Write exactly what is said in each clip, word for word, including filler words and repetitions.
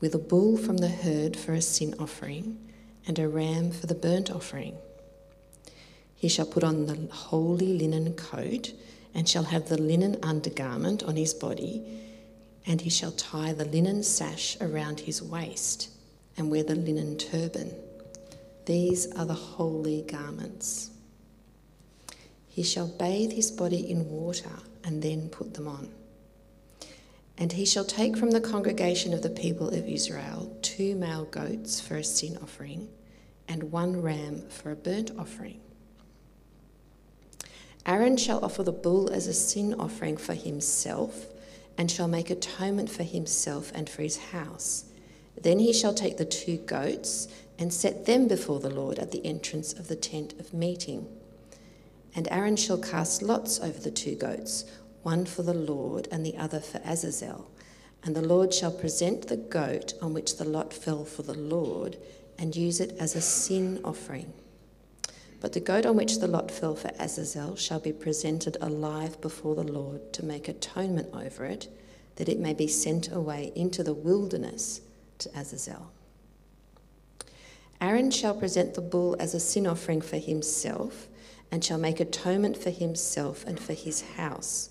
with a bull from the herd for a sin offering and a ram for the burnt offering. He shall put on the holy linen coat and shall have the linen undergarment on his body, and he shall tie the linen sash around his waist and wear the linen turban. These are the holy garments. He shall bathe his body in water and then put them on. And he shall take from the congregation of the people of Israel two male goats for a sin offering and one ram for a burnt offering. Aaron shall offer the bull as a sin offering for himself and shall make atonement for himself and for his house. Then he shall take the two goats and set them before the Lord at the entrance of the tent of meeting. And Aaron shall cast lots over the two goats, one for the Lord and the other for Azazel. And the Lord shall present the goat on which the lot fell for the Lord and use it as a sin offering. But the goat on which the lot fell for Azazel shall be presented alive before the Lord to make atonement over it, that it may be sent away into the wilderness to Azazel. Aaron shall present the bull as a sin offering for himself, and shall make atonement for himself and for his house.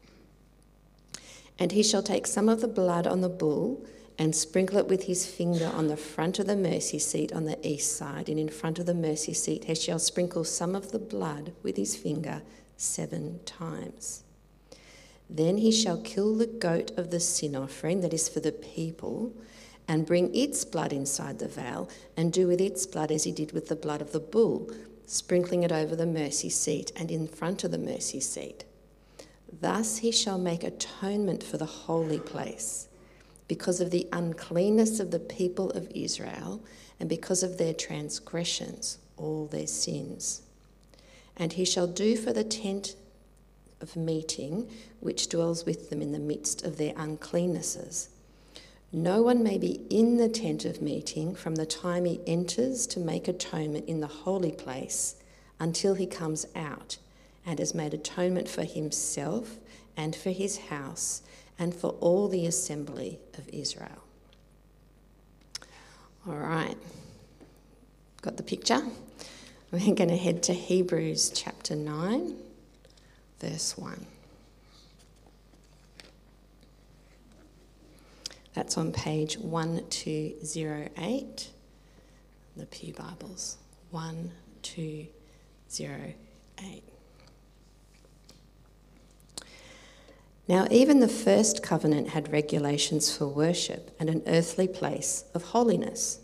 And he shall take some of the blood on the bull and sprinkle it with his finger on the front of the mercy seat on the east side, and in front of the mercy seat he shall sprinkle some of the blood with his finger seven times. Then he shall kill the goat of the sin offering that is for the people, and bring its blood inside the veil, and do with its blood as he did with the blood of the bull, sprinkling it over the mercy seat and in front of the mercy seat. Thus he shall make atonement for the holy place, because of the uncleanness of the people of Israel, and because of their transgressions, all their sins. And he shall do for the tent of meeting, which dwells with them in the midst of their uncleannesses. No one may be in the tent of meeting from the time he enters to make atonement in the holy place until he comes out and has made atonement for himself and for his house and for all the assembly of Israel." All right, got the picture? We're going to head to Hebrews chapter nine, verse one. That's on page one two zero eight, the Pew Bibles, one two zero eight. "Now even the first covenant had regulations for worship and an earthly place of holiness.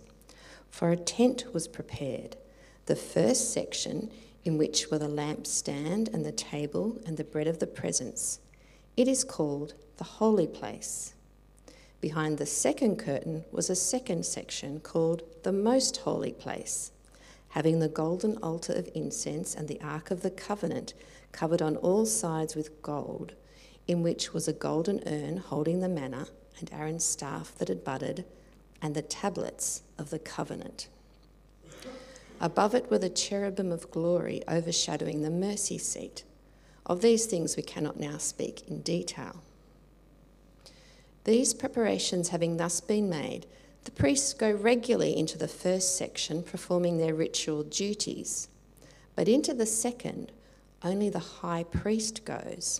For a tent was prepared, the first section, in which were the lampstand and the table and the bread of the presence. It is called the holy place. Behind the second curtain was a second section called the most holy place, having the golden altar of incense and the ark of the covenant covered on all sides with gold, in which was a golden urn holding the manna and Aaron's staff that had budded and the tablets of the covenant. Above it were the cherubim of glory overshadowing the mercy seat. Of these things we cannot now speak in detail. These preparations having thus been made, the priests go regularly into the first section, performing their ritual duties. But into the second, only the high priest goes,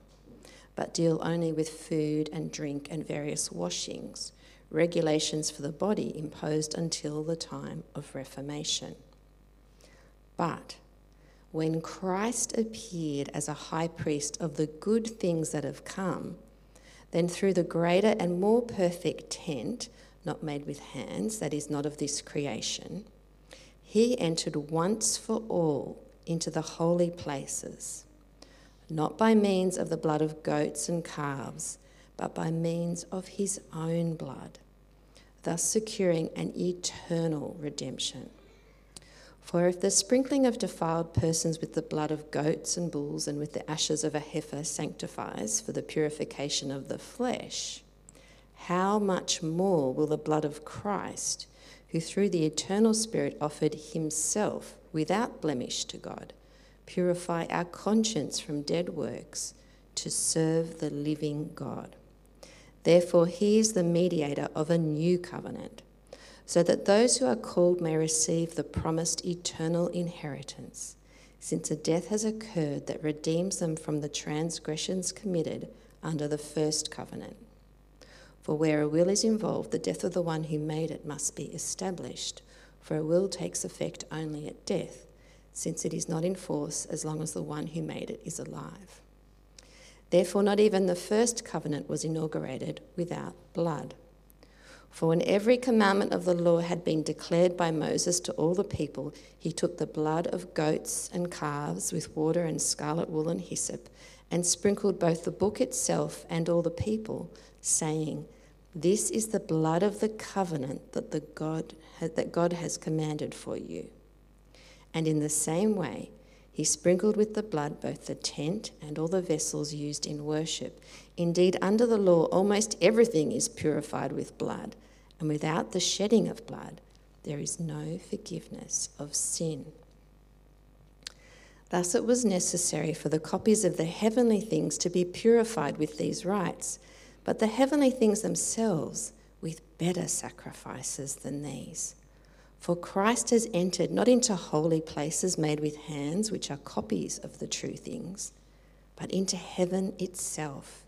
but deal only with food and drink and various washings, regulations for the body imposed until the time of Reformation. But when Christ appeared as a high priest of the good things that have come, then through the greater and more perfect tent, not made with hands, that is, not of this creation, he entered once for all into the holy places, not by means of the blood of goats and calves, but by means of his own blood, thus securing an eternal redemption. For if the sprinkling of defiled persons with the blood of goats and bulls and with the ashes of a heifer sanctifies for the purification of the flesh, how much more will the blood of Christ, who through the eternal Spirit offered himself without blemish to God, purify our conscience from dead works to serve the living God? Therefore, he is the mediator of a new covenant, so that those who are called may receive the promised eternal inheritance, since a death has occurred that redeems them from the transgressions committed under the first covenant. For where a will is involved, the death of the one who made it must be established, for a will takes effect only at death, since it is not in force as long as the one who made it is alive. Therefore, not even the first covenant was inaugurated without blood. For when every commandment of the law had been declared by Moses to all the people, he took the blood of goats and calves with water and scarlet wool and hyssop, and sprinkled both the book itself and all the people, saying, "This is the blood of the covenant that the God that God has commanded for you." And in the same way, he sprinkled with the blood both the tent and all the vessels used in worship. Indeed, under the law, almost everything is purified with blood, and without the shedding of blood, there is no forgiveness of sin. Thus it was necessary for the copies of the heavenly things to be purified with these rites, but the heavenly things themselves with better sacrifices than these. For Christ has entered not into holy places made with hands, which are copies of the true things, but into heaven itself,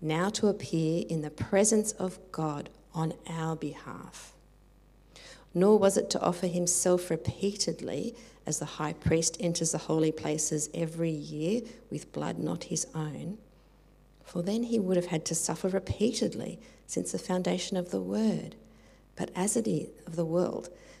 now to appear in the presence of God on our behalf. Nor was it to offer himself repeatedly, as the high priest enters the holy places every year with blood not his own, for then he would have had to suffer repeatedly since the foundation of the word, but as it is of the world.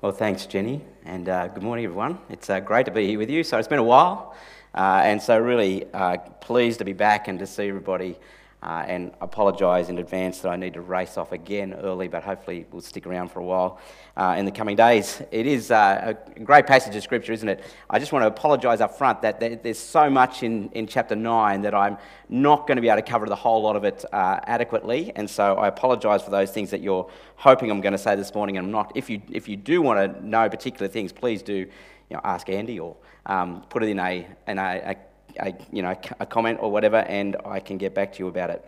Well, thanks, Jenny, and uh, good morning, everyone. It's uh, great to be here with you. So it's been a while, uh, and so really uh, pleased to be back and to see everybody, uh, and apologise in advance that I need to race off again early, but hopefully we'll stick around for a while uh, in the coming days. It is uh, a great passage of Scripture, isn't it? I just want to apologise up front that there's so much in, in chapter nine that I'm not going to be able to cover the whole lot of it uh, adequately, and so I apologise for those things that you're hoping I'm going to say this morning, and I'm not. If you if you do want to know particular things, please do, you know, ask Andy or um, put it in a in a, a, a you know a comment or whatever, and I can get back to you about it.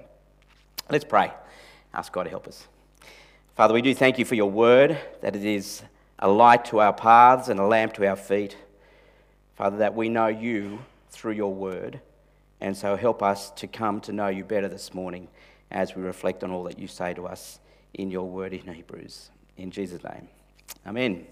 Let's pray. Ask God to help us. Father, we do thank you for your word, that it is a light to our paths and a lamp to our feet. Father, that we know you through your word, and so help us to come to know you better this morning as we reflect on all that you say to us in your word in Hebrews. In Jesus' name, amen.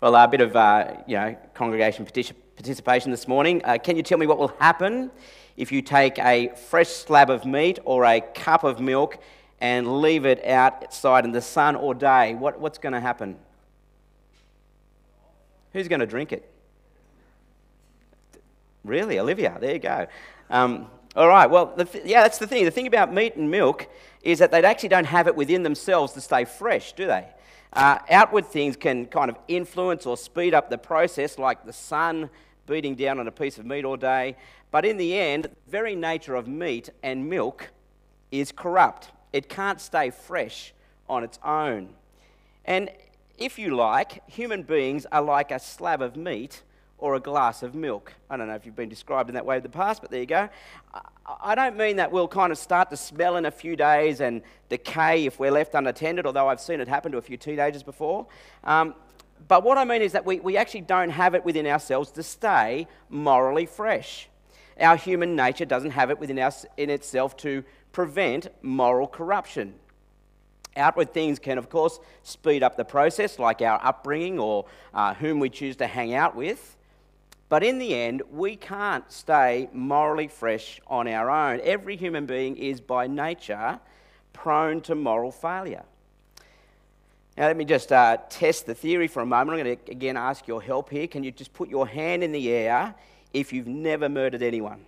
Well, a bit of, uh, you know, congregation participation this morning. Uh, can you tell me what will happen if you take a fresh slab of meat or a cup of milk and leave it outside in the sun all day, what, what's going to happen? Who's going to drink it? Really, Olivia, there you go. Um, all right, well, the th- yeah, that's the thing. The thing about meat and milk is that they actually don't have it within themselves to stay fresh, do they? Uh, outward things can kind of influence or speed up the process, like the sun beating down on a piece of meat all day. But in the end, the very nature of meat and milk is corrupt. It can't stay fresh on its own. And if you like, human beings are like a slab of meat or a glass of milk. I don't know if you've been described in that way in the past, but there you go. I don't mean that we'll kind of start to smell in a few days and decay if we're left unattended, although I've seen it happen to a few teenagers before. Um, but what I mean is that we, we actually don't have it within ourselves to stay morally fresh. Our human nature doesn't have it within our, in itself to prevent moral corruption. Outward things can, of course, speed up the process, like our upbringing or uh, whom we choose to hang out with. But in the end, we can't stay morally fresh on our own. Every human being is by nature prone to moral failure. Now, let me just uh, test the theory for a moment. I'm going to, again, ask your help here. Can you just put your hand in the air if you've never murdered anyone?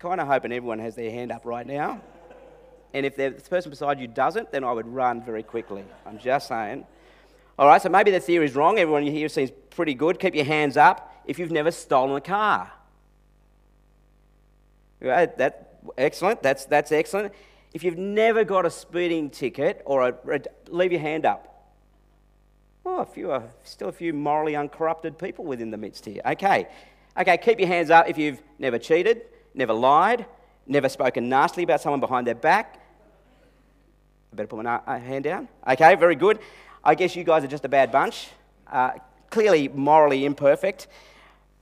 Kind of hoping everyone has their hand up right now. And if the person beside you doesn't, then I would run very quickly. I'm just saying. All right, so maybe the theory is wrong. Everyone here seems pretty good. Keep your hands up if you've never stolen a car. Right, that excellent. That's that's excellent. If you've never got a speeding ticket or a, a leave your hand up. Oh, a few are still a few morally uncorrupted people within the midst here. Okay, okay. Keep your hands up if you've never cheated, never lied, never spoken nastily about someone behind their back. I better put my na- hand down. Okay, very good. I guess you guys are just a bad bunch, uh, clearly morally imperfect.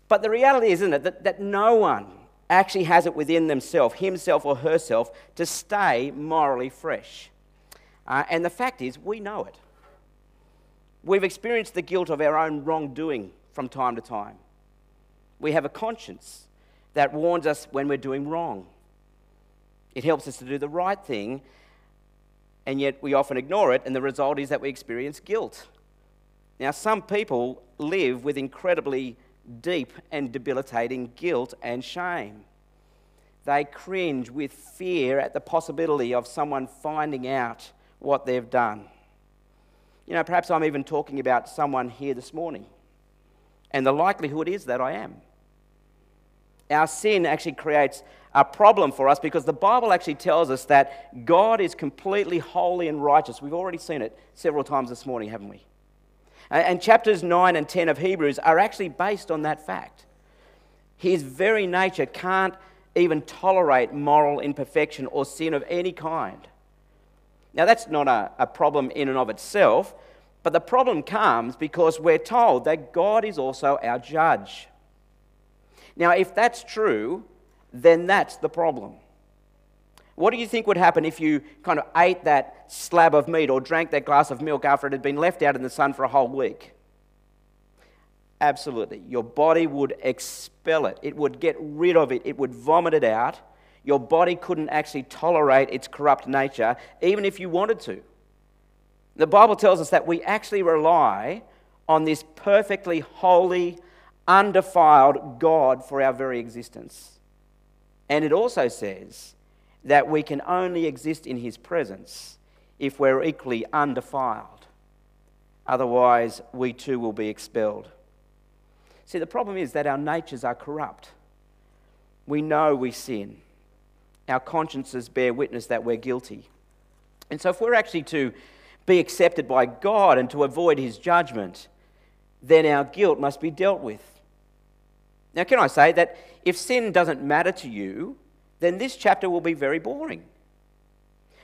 But the reality is, isn't it, that, that no one actually has it within themselves, himself or herself, to stay morally fresh. Uh, and the fact is, we know it. We've experienced the guilt of our own wrongdoing from time to time. We have a conscience that warns us when we're doing wrong. It helps us to do the right thing, and yet we often ignore it, and the result is that we experience guilt. Now, some people live with incredibly deep and debilitating guilt and shame. They cringe with fear at the possibility of someone finding out what they've done. You know, perhaps I'm even talking about someone here this morning, and the likelihood is that I am. Our sin actually creates a problem for us because the Bible actually tells us that God is completely holy and righteous. We've already seen it several times this morning, haven't we? And chapters nine and ten of Hebrews are actually based on that fact. His very nature can't even tolerate moral imperfection or sin of any kind. Now, that's not a, a problem in and of itself, but the problem comes because we're told that God is also our judge. Now, if that's true, then that's the problem. What do you think would happen if you kind of ate that slab of meat or drank that glass of milk after it had been left out in the sun for a whole week? Absolutely. Your body would expel it. It would get rid of it. It would vomit it out. Your body couldn't actually tolerate its corrupt nature, even if you wanted to. The Bible tells us that we actually rely on this perfectly holy, undefiled God for our very existence. And it also says that we can only exist in his presence if we're equally undefiled. Otherwise, we too will be expelled. See, the problem is that our natures are corrupt. We know we sin. Our consciences bear witness that we're guilty. And so if we're actually to be accepted by God and to avoid his judgment, then our guilt must be dealt with. Now, can I say that if sin doesn't matter to you, then this chapter will be very boring.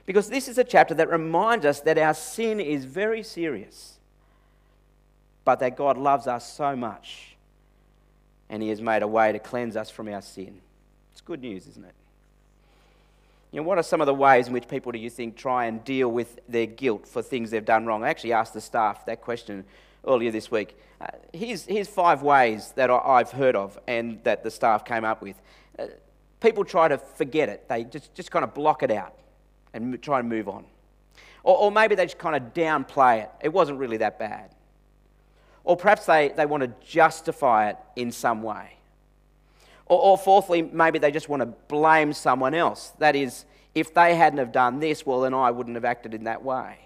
Because this is a chapter that reminds us that our sin is very serious, but that God loves us so much, and he has made a way to cleanse us from our sin. It's good news, isn't it? You know, what are some of the ways in which people, do you think, try and deal with their guilt for things they've done wrong? I actually asked the staff that question earlier this week. Uh, here's, here's five ways that I've heard of and that the staff came up with. Uh, people try to forget it. They just, just kind of block it out and try and move on. Or, or maybe they just kind of downplay it. It wasn't really that bad. Or perhaps they, they want to justify it in some way. Or, or fourthly, maybe they just want to blame someone else. That is, if they hadn't have done this, well, then I wouldn't have acted in that way.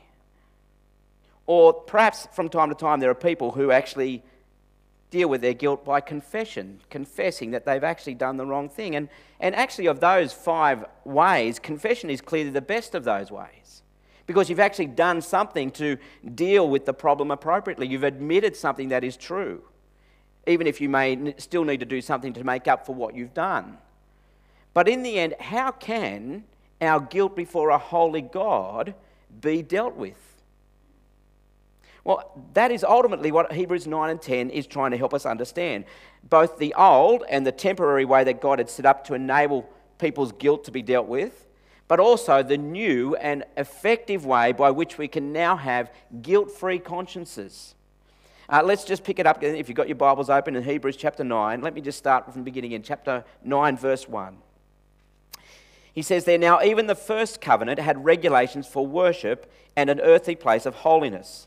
Or perhaps from time to time there are people who actually deal with their guilt by confession, confessing that they've actually done the wrong thing. And, and actually of those five ways, confession is clearly the best of those ways, because you've actually done something to deal with the problem appropriately. You've admitted something that is true, even if you may still need to do something to make up for what you've done. But in the end, how can our guilt before a holy God be dealt with? Well, that is ultimately what Hebrews nine and ten is trying to help us understand. Both the old and the temporary way that God had set up to enable people's guilt to be dealt with, but also the new and effective way by which we can now have guilt-free consciences. Uh, let's just pick it up, if you've got your Bibles open, in Hebrews chapter nine. Let me just start from the beginning in chapter nine, verse one. He says there, "Now even the first covenant had regulations for worship and an earthly place of holiness.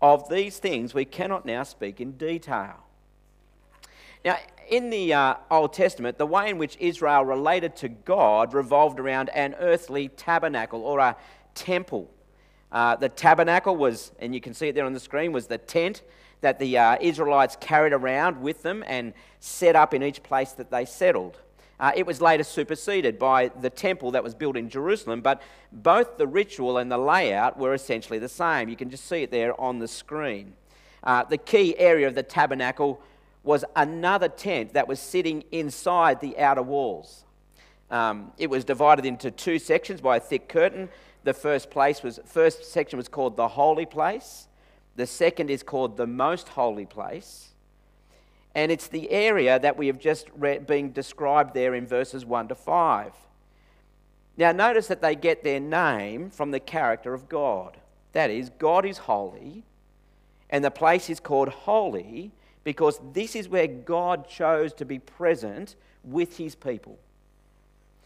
Of these things we cannot now speak in detail." Now, in the uh, Old Testament, the way in which Israel related to God revolved around an earthly tabernacle or a temple. Uh, the tabernacle was, and you can see it there on the screen, was the tent that the uh, Israelites carried around with them and set up in each place that they settled. Uh, it was later superseded by the temple that was built in Jerusalem, but both the ritual and the layout were essentially the same. You can just see it there on the screen. Uh, the key area of the tabernacle was another tent that was sitting inside the outer walls. Um, it was divided into two sections by a thick curtain. The first place was first section was called the holy place. The second is called the most holy place. And it's the area that we have just read being described there in verses one to five. Now notice that they get their name from the character of God. That is, God is holy, and the place is called holy because this is where God chose to be present with his people.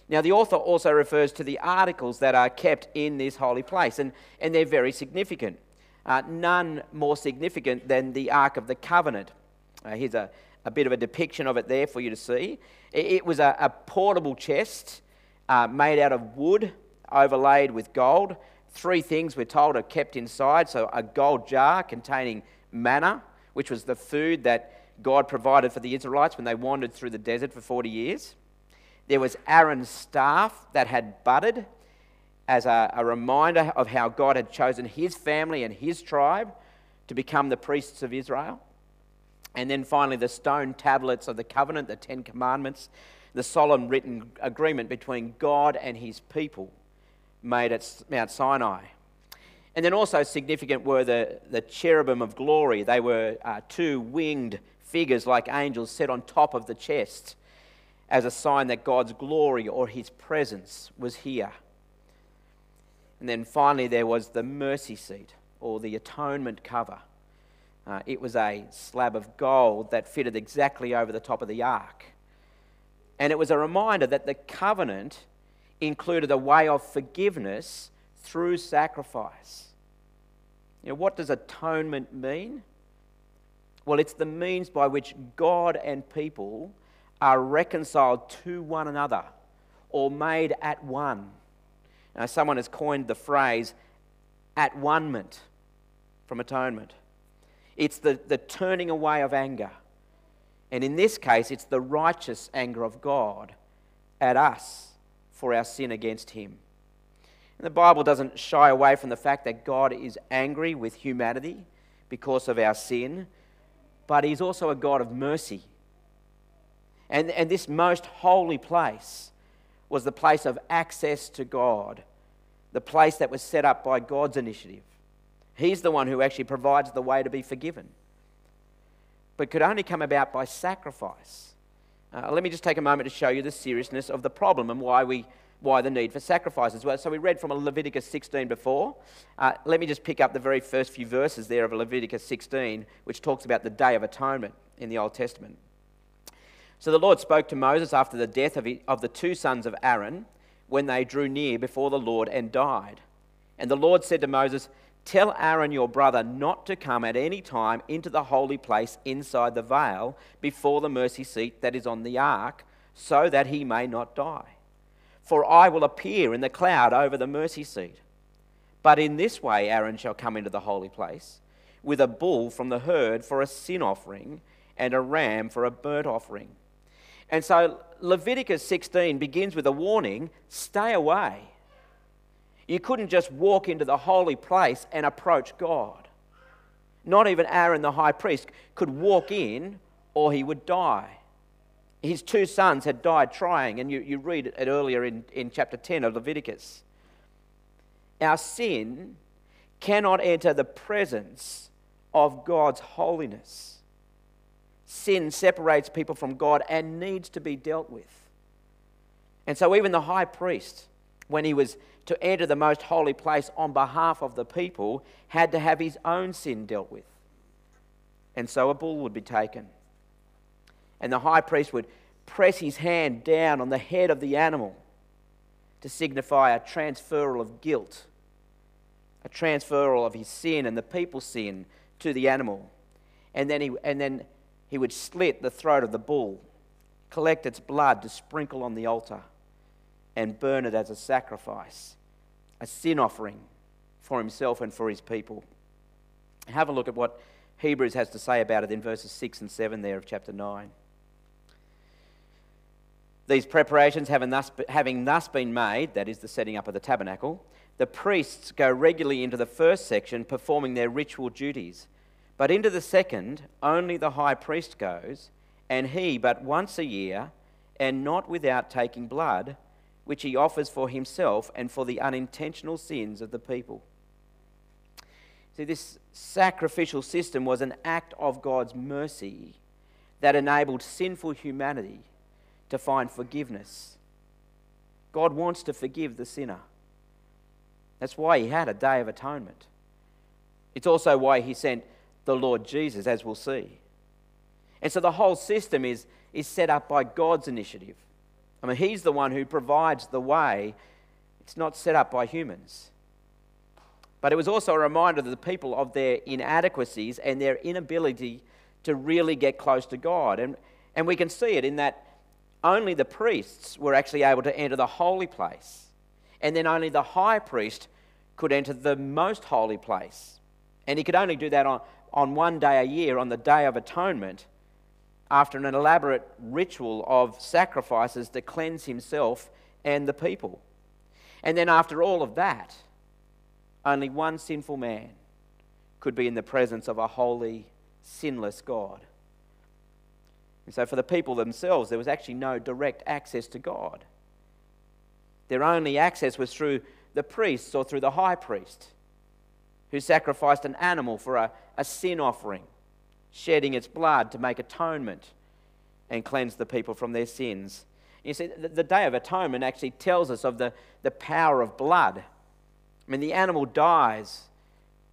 Now the author also refers to the articles that are kept in this holy place, and, and they're very significant. Uh, none more significant than the Ark of the Covenant. Uh, here's a, a bit of a depiction of it there for you to see. It, it was a, a portable chest uh, made out of wood overlaid with gold. Three things we're told are kept inside. So a gold jar containing manna, which was the food that God provided for the Israelites when they wandered through the desert for forty years. There was Aaron's staff that had budded as a, a reminder of how God had chosen his family and his tribe to become the priests of Israel. And then finally, the stone tablets of the covenant, the Ten Commandments, the solemn written agreement between God and his people made at Mount Sinai. And then also significant were the, the cherubim of glory. They were uh, two winged figures like angels set on top of the chest as a sign that God's glory or his presence was here. And then finally, there was the mercy seat or the atonement cover. Uh, it was a slab of gold that fitted exactly over the top of the ark. And it was a reminder that the covenant included a way of forgiveness through sacrifice. You know, what does atonement mean? Well, it's the means by which God and people are reconciled to one another or made at one. Now, someone has coined the phrase at one-ment from atonement. It's the, the turning away of anger. And in this case, it's the righteous anger of God at us for our sin against him. And the Bible doesn't shy away from the fact that God is angry with humanity because of our sin, but he's also a God of mercy. And, and this most holy place was the place of access to God, the place that was set up by God's initiative. He's the one who actually provides the way to be forgiven, but could only come about by sacrifice. Uh, let me just take a moment to show you the seriousness of the problem and why we why the need for sacrifices. Well, so we read from Leviticus sixteen before. Uh, let me just pick up the very first few verses there of Leviticus sixteen, which talks about the Day of Atonement in the Old Testament. So the Lord spoke to Moses after the death of, he, of the two sons of Aaron, when they drew near before the Lord and died. And the Lord said to Moses, "Tell Aaron your brother not to come at any time into the holy place inside the veil before the mercy seat that is on the ark, so that he may not die. For I will appear in the cloud over the mercy seat. But in this way Aaron shall come into the holy place, with a bull from the herd for a sin offering and a ram for a burnt offering." And so Leviticus sixteen begins with a warning, stay away. You couldn't just walk into the holy place and approach God. Not even Aaron the high priest could walk in, or he would die. His two sons had died trying, and you, you read it earlier in, in chapter ten of Leviticus. Our sin cannot enter the presence of God's holiness. Sin separates people from God and needs to be dealt with. And so even the high priest, when he was to enter the most holy place on behalf of the people, had to have his own sin dealt with. And so a bull would be taken. And the high priest would press his hand down on the head of the animal to signify a transferal of guilt, a transferal of his sin and the people's sin to the animal. And then he... And then He would slit the throat of the bull, collect its blood to sprinkle on the altar, and burn it as a sacrifice, a sin offering for himself and for his people. Have a look at what Hebrews has to say about it in verses six and seven there of chapter nine. These preparations having thus, having thus been made, that is the setting up of the tabernacle, the priests go regularly into the first section performing their ritual duties. But into the second, only the high priest goes, and he but once a year, and not without taking blood, which he offers for himself and for the unintentional sins of the people. See, this sacrificial system was an act of God's mercy that enabled sinful humanity to find forgiveness. God wants to forgive the sinner. That's why he had a Day of Atonement. It's also why he sent the Lord Jesus, as we'll see. And so the whole system is, is set up by God's initiative. I mean, he's the one who provides the way. It's not set up by humans. But it was also a reminder to the people of their inadequacies and their inability to really get close to God. And, and we can see it in that only the priests were actually able to enter the holy place. And then only the high priest could enter the most holy place. And he could only do that on... on one day a year, on the Day of Atonement, after an elaborate ritual of sacrifices to cleanse himself and the people. And then after all of that, only one sinful man could be in the presence of a holy, sinless God. And so for the people themselves, there was actually no direct access to God. Their only access was through the priests or through the high priest, who sacrificed an animal for a, a sin offering, shedding its blood to make atonement and cleanse the people from their sins. You see, the, the Day of Atonement actually tells us of the, the power of blood. I mean, the animal dies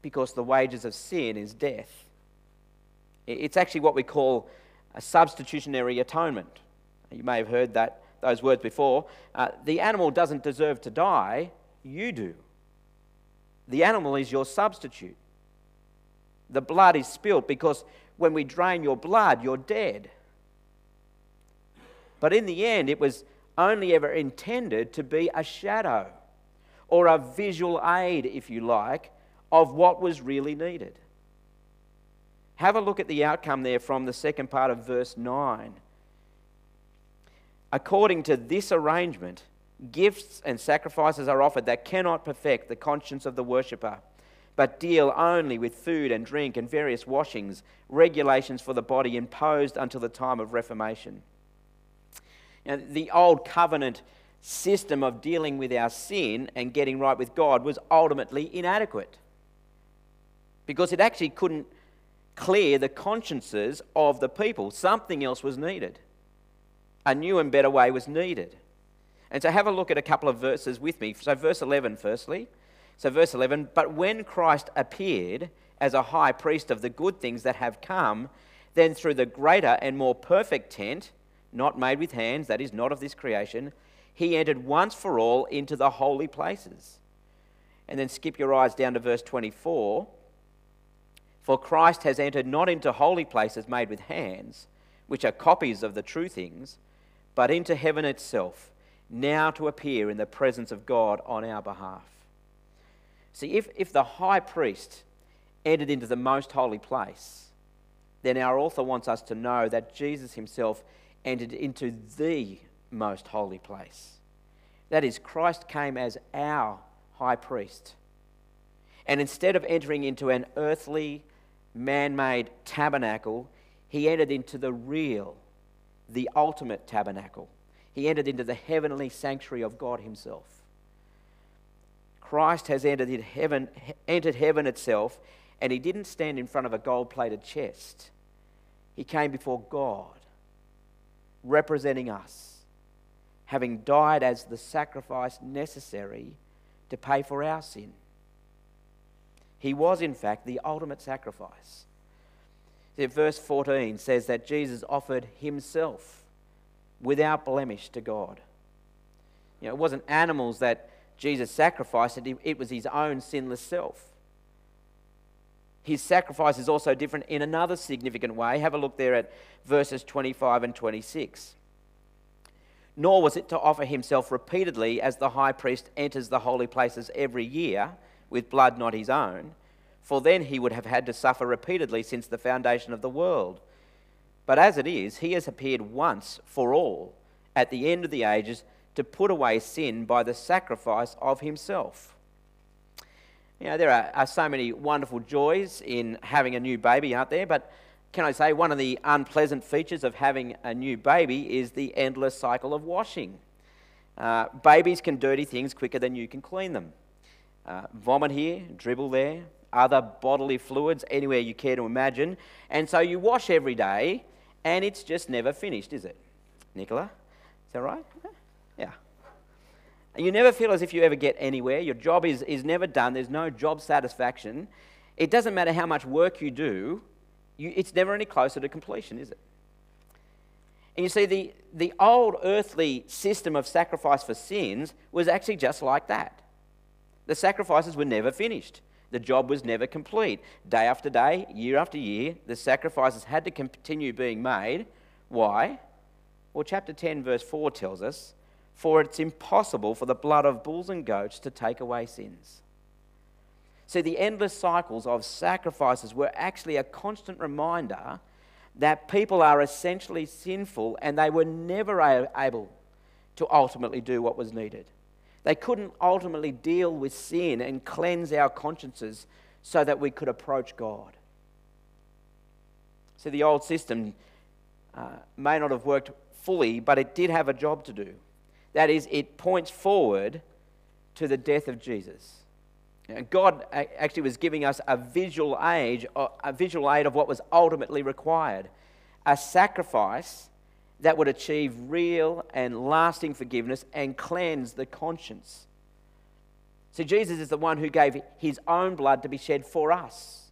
because the wages of sin is death. It's actually what we call a substitutionary atonement. You may have heard that those words before. Uh, the animal doesn't deserve to die, you do. The animal is your substitute. The blood is spilt because when we drain your blood, you're dead. But in the end, it was only ever intended to be a shadow or a visual aid, if you like, of what was really needed. Have a look at the outcome there from the second part of verse nine. According to this arrangement, gifts and sacrifices are offered that cannot perfect the conscience of the worshipper, but deal only with food and drink and various washings, regulations for the body imposed until the time of Reformation. Now, the old covenant system of dealing with our sin and getting right with God was ultimately inadequate, because it actually couldn't clear the consciences of the people. Something else was needed. A new and better way was needed. And so have a look at a couple of verses with me. So verse eleven firstly. So verse eleven, but when Christ appeared as a high priest of the good things that have come, then through the greater and more perfect tent, not made with hands, that is not of this creation, he entered once for all into the holy places. And then skip your eyes down to verse twenty-four. For Christ has entered not into holy places made with hands, which are copies of the true things, but into heaven itself, now to appear in the presence of God on our behalf. See, if, if the high priest entered into the most holy place, then our author wants us to know that Jesus himself entered into the most holy place. That is, Christ came as our high priest. And instead of entering into an earthly, man-made tabernacle, he entered into the real, the ultimate tabernacle. He entered into the heavenly sanctuary of God himself. Christ has entered in heaven, entered heaven itself, and he didn't stand in front of a gold-plated chest. He came before God, representing us, having died as the sacrifice necessary to pay for our sin. He was, in fact, the ultimate sacrifice. Verse fourteen says that Jesus offered himself without blemish to God. You know, it wasn't animals that Jesus sacrificed, it was his own sinless self. His sacrifice is also different in another significant way. Have a look there at verses twenty-five and twenty-six. Nor was it to offer himself repeatedly as the high priest enters the holy places every year with blood not his own, for then he would have had to suffer repeatedly since the foundation of the world. But as it is, he has appeared once for all at the end of the ages to put away sin by the sacrifice of himself. You know, there are, are so many wonderful joys in having a new baby, aren't there? But can I say, one of the unpleasant features of having a new baby is the endless cycle of washing. Uh, babies can dirty things quicker than you can clean them. Uh, vomit here, dribble there, other bodily fluids, anywhere you care to imagine. And so you wash every day, and it's just never finished, is it? Nicola, is that right? Yeah. And you never feel as if you ever get anywhere. Your job is, is never done. There's no job satisfaction. It doesn't matter how much work you do. You, it's never any closer to completion, is it? And you see, the, the old earthly system of sacrifice for sins was actually just like that. The sacrifices were never finished. The job was never complete. Day after day, year after year, the sacrifices had to continue being made. Why? Well, chapter ten, verse four tells us, for it's impossible for the blood of bulls and goats to take away sins. So the endless cycles of sacrifices were actually a constant reminder that people are essentially sinful and they were never able to ultimately do what was needed. They couldn't ultimately deal with sin and cleanse our consciences so that we could approach God. So the old system uh, may not have worked fully, but it did have a job to do. That is, it points forward to the death of Jesus. And God actually was giving us a visual aid, a visual aid of what was ultimately required, a sacrifice that would achieve real and lasting forgiveness and cleanse the conscience. So Jesus is the one who gave his own blood to be shed for us.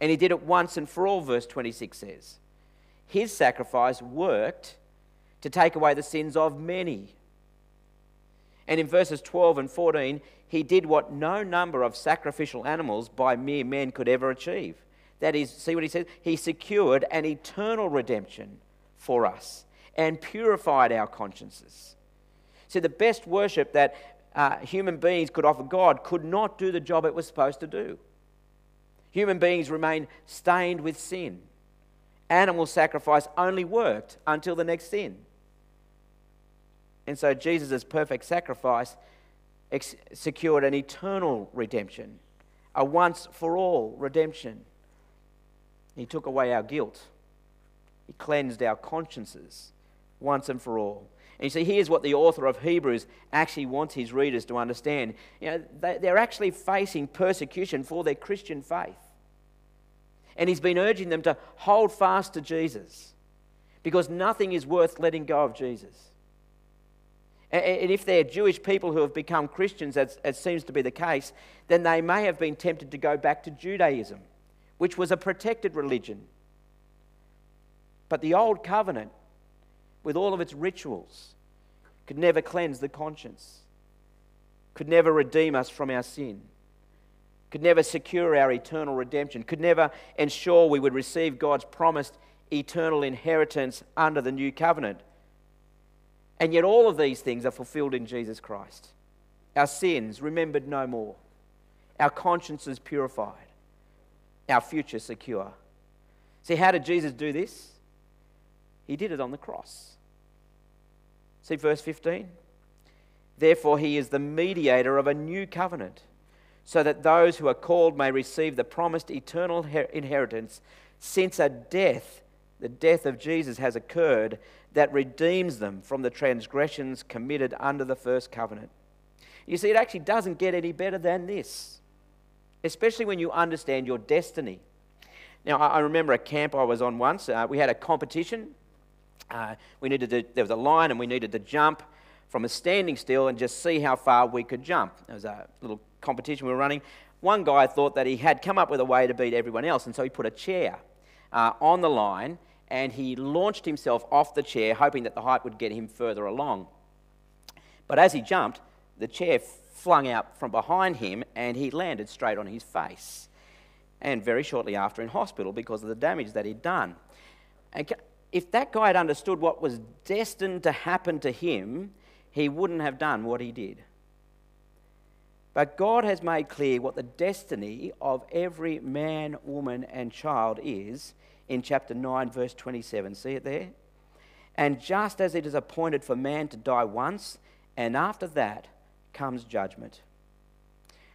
And he did it once and for all, verse twenty-six says. His sacrifice worked to take away the sins of many. And in verses twelve and fourteen, he did what no number of sacrificial animals by mere men could ever achieve. That is, see what he says? He secured an eternal redemption for us and purified our consciences. See, the best worship that uh, human beings could offer God could not do the job it was supposed to do. Human beings remained stained with sin. Animal sacrifice only worked until the next sin. And so Jesus' perfect sacrifice ex- secured an eternal redemption, a once-for-all redemption. He took away our guilt. He cleansed our consciences once and for all. And you see, here's what the author of Hebrews actually wants his readers to understand. You know, they, they're actually facing persecution for their Christian faith. And he's been urging them to hold fast to Jesus, because nothing is worth letting go of Jesus. And, and if they're Jewish people who have become Christians, as, as seems to be the case, then they may have been tempted to go back to Judaism, which was a protected religion. But the old covenant, with all of its rituals, could never cleanse the conscience, could never redeem us from our sin, could never secure our eternal redemption, could never ensure we would receive God's promised eternal inheritance under the new covenant. And yet all of these things are fulfilled in Jesus Christ. Our sins remembered no more, our consciences purified, our future secure. See, how did Jesus do this? He did it on the cross. See verse fifteen. Therefore he is the mediator of a new covenant, so that those who are called may receive the promised eternal inheritance, since a death, the death of Jesus, has occurred that redeems them from the transgressions committed under the first covenant. You see, it actually doesn't get any better than this, especially when you understand your destiny. Now, I remember a camp I was on once. Uh, we had a competition. Uh, we needed to, there was a line, and we needed to jump from a standing still and just see how far we could jump. It was a little competition we were running. One guy thought that he had come up with a way to beat everyone else, and so he put a chair uh, on the line, and he launched himself off the chair, hoping that the height would get him further along. But as he jumped, the chair flung out from behind him, and he landed straight on his face, and very shortly after in hospital because of the damage that he'd done. And if that guy had understood what was destined to happen to him, he wouldn't have done what he did. But God has made clear what the destiny of every man, woman, and child is in chapter nine, verse twenty-seven. See it there? And just as it is appointed for man to die once, and after that comes judgment.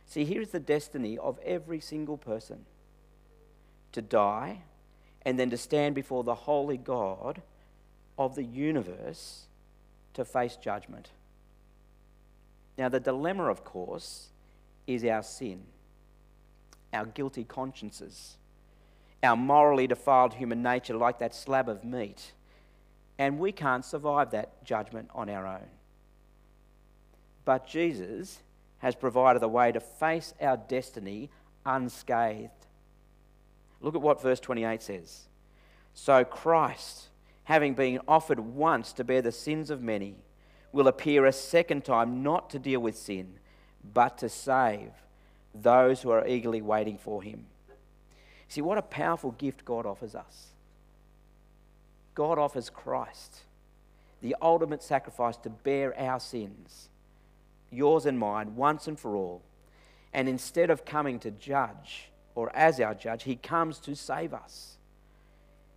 See, here is the destiny of every single person: to die, and then to stand before the holy God of the universe to face judgment. Now, the dilemma, of course, is our sin, our guilty consciences, our morally defiled human nature, like that slab of meat, and we can't survive that judgment on our own. But Jesus has provided a way to face our destiny unscathed. Look at what verse twenty-eight says. So Christ, having been offered once to bear the sins of many, will appear a second time not to deal with sin, but to save those who are eagerly waiting for him. See, what a powerful gift God offers us. God offers Christ, the ultimate sacrifice to bear our sins, yours and mine, once and for all. And instead of coming to judge, or as our judge, he comes to save us.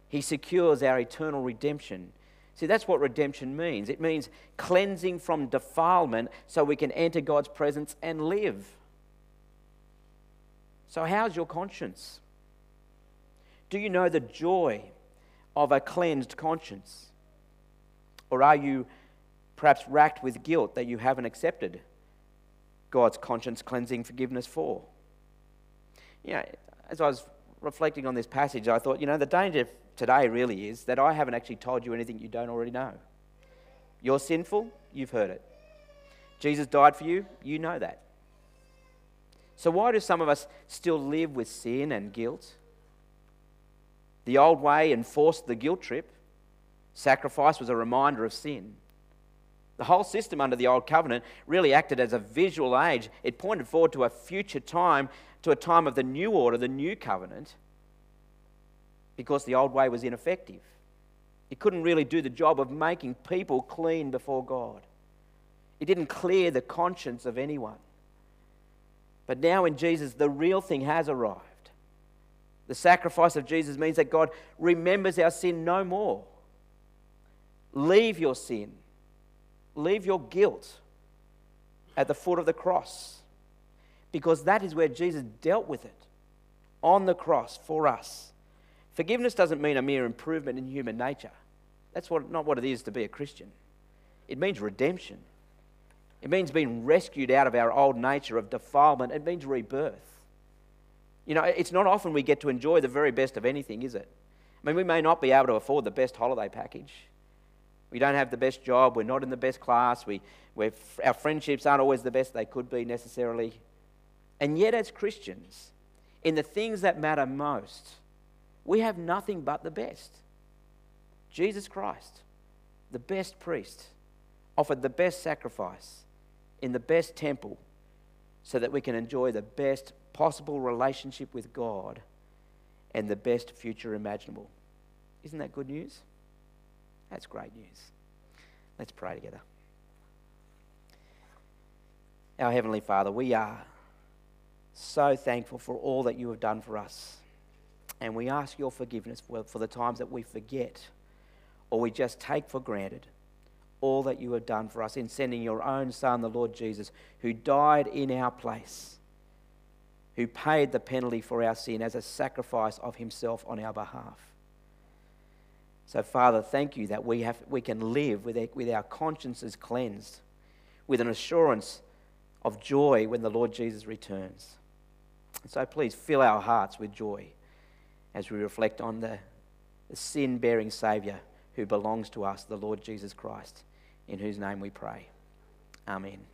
He secures our eternal redemption. See, that's what redemption means. It means cleansing from defilement so we can enter God's presence and live. So how's your conscience? Do you know the joy of a cleansed conscience? Or are you perhaps racked with guilt that you haven't accepted God's conscience cleansing forgiveness for? You know, as I was reflecting on this passage, I thought, you know, the danger today really is that I haven't actually told you anything you don't already know. You're sinful, you've heard it. Jesus died for you, you know that. So why do some of us still live with sin and guilt? The old way enforced the guilt trip. Sacrifice was a reminder of sin. The whole system under the old covenant really acted as a visual aid. It pointed forward to a future time, to a time of the new order, the new covenant, because the old way was ineffective. It couldn't really do the job of making people clean before God. It didn't clear the conscience of anyone. But now in Jesus, the real thing has arrived. The sacrifice of Jesus means that God remembers our sin no more. Leave your sin. Leave your guilt at the foot of the cross. because that is where Jesus dealt with it, on the cross for us. Forgiveness doesn't mean a mere improvement in human nature. That's what, not what it is to be a Christian. It means redemption. It means being rescued out of our old nature of defilement. It means rebirth. You know, it's not often we get to enjoy the very best of anything, is it? I mean, we may not be able to afford the best holiday package. We don't have the best job. We're not in the best class. We, we're, our friendships aren't always the best they could be necessarily. And yet, as Christians, in the things that matter most, we have nothing but the best. Jesus Christ, the best priest, offered the best sacrifice in the best temple so that we can enjoy the best possible relationship with God and the best future imaginable. Isn't that good news? That's great news. Let's pray together. Our Heavenly Father, we are so thankful for all that you have done for us. And we ask your forgiveness for, for the times that we forget or we just take for granted all that you have done for us in sending your own Son, the Lord Jesus, who died in our place, who paid the penalty for our sin as a sacrifice of himself on our behalf. So, Father, thank you that we have we can live with our, with our consciences cleansed, with an assurance of joy when the Lord Jesus returns. And so please fill our hearts with joy as we reflect on the, the sin-bearing Saviour who belongs to us, the Lord Jesus Christ, in whose name we pray. Amen.